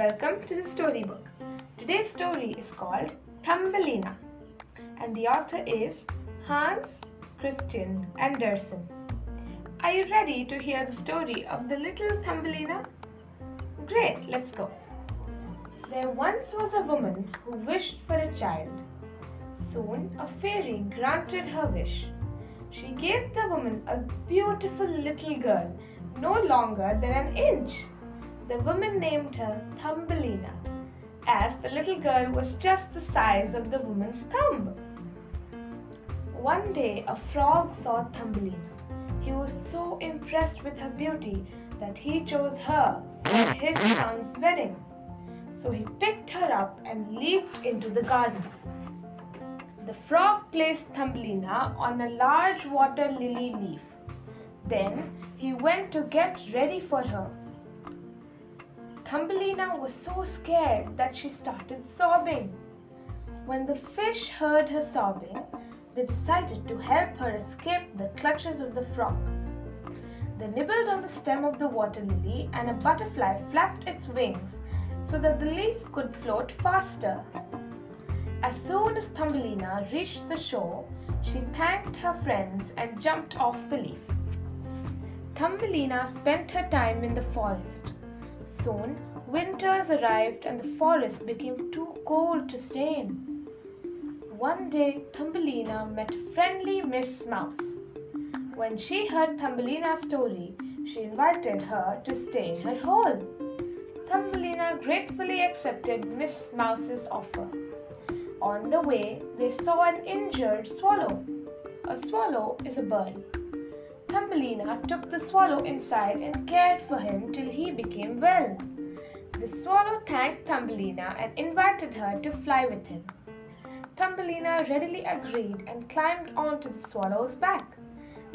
Welcome to the StoryBook. Today's story is called Thumbelina and the author is Hans Christian Andersen. Are you ready to hear the story of the little Thumbelina? Great, let's go. There once was a woman who wished for a child. Soon a fairy granted her wish. She gave the woman a beautiful little girl, no longer than an inch. The woman named her Thumbelina, as the little girl was just the size of the woman's thumb. One day a frog saw Thumbelina. He was so impressed with her beauty that he chose her for his son's wedding. So he picked her up and leaped into the garden. The frog placed Thumbelina on a large water lily leaf. Then he went to get ready for her. Thumbelina was so scared that she started sobbing. When the fish heard her sobbing, they decided to help her escape the clutches of the frog. They nibbled on the stem of the water lily and a butterfly flapped its wings so that the leaf could float faster. As soon as Thumbelina reached the shore, she thanked her friends and jumped off the leaf. Thumbelina spent her time in the forest. Soon, winters arrived and the forest became too cold to stay in. One day, Thumbelina met friendly Miss Mouse. When she heard Thumbelina's story, she invited her to stay in her hole. Thumbelina gratefully accepted Miss Mouse's offer. On the way, they saw an injured swallow. A swallow is a bird. Thumbelina took the swallow inside and cared for him till he became well. The swallow thanked Thumbelina and invited her to fly with him. Thumbelina readily agreed and climbed onto the swallow's back.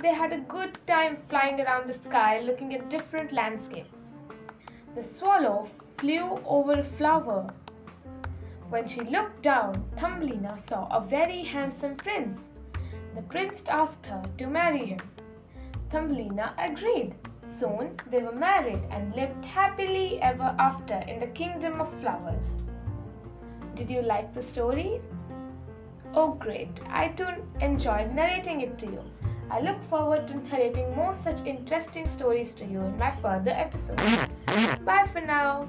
They had a good time flying around the sky, looking at different landscapes. The swallow flew over a flower. When she looked down, Thumbelina saw a very handsome prince. The prince asked her to marry him. Thumbelina agreed. Soon they were married and lived happily ever after in the kingdom of flowers. Did you like the story? Oh great, I too enjoyed narrating it to you. I look forward to narrating more such interesting stories to you in my further episodes. Bye for now.